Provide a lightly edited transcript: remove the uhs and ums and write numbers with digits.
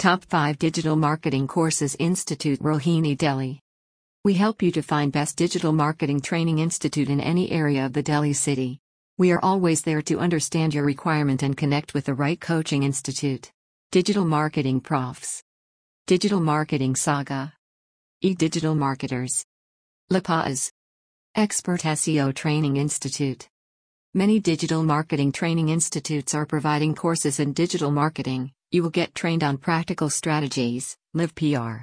Top 5 Digital Marketing Courses Institute Rohini Delhi. We help you to find best digital marketing training institute in any area of the Delhi city. We are always there to understand your requirement and connect with the right coaching institute. Digital Marketing Profs. Digital Marketing Saga. E-Digital Marketers. La Paz. Expert SEO Training Institute. Many digital marketing training institutes are providing courses in digital marketing. You will get trained on practical strategies, live PR,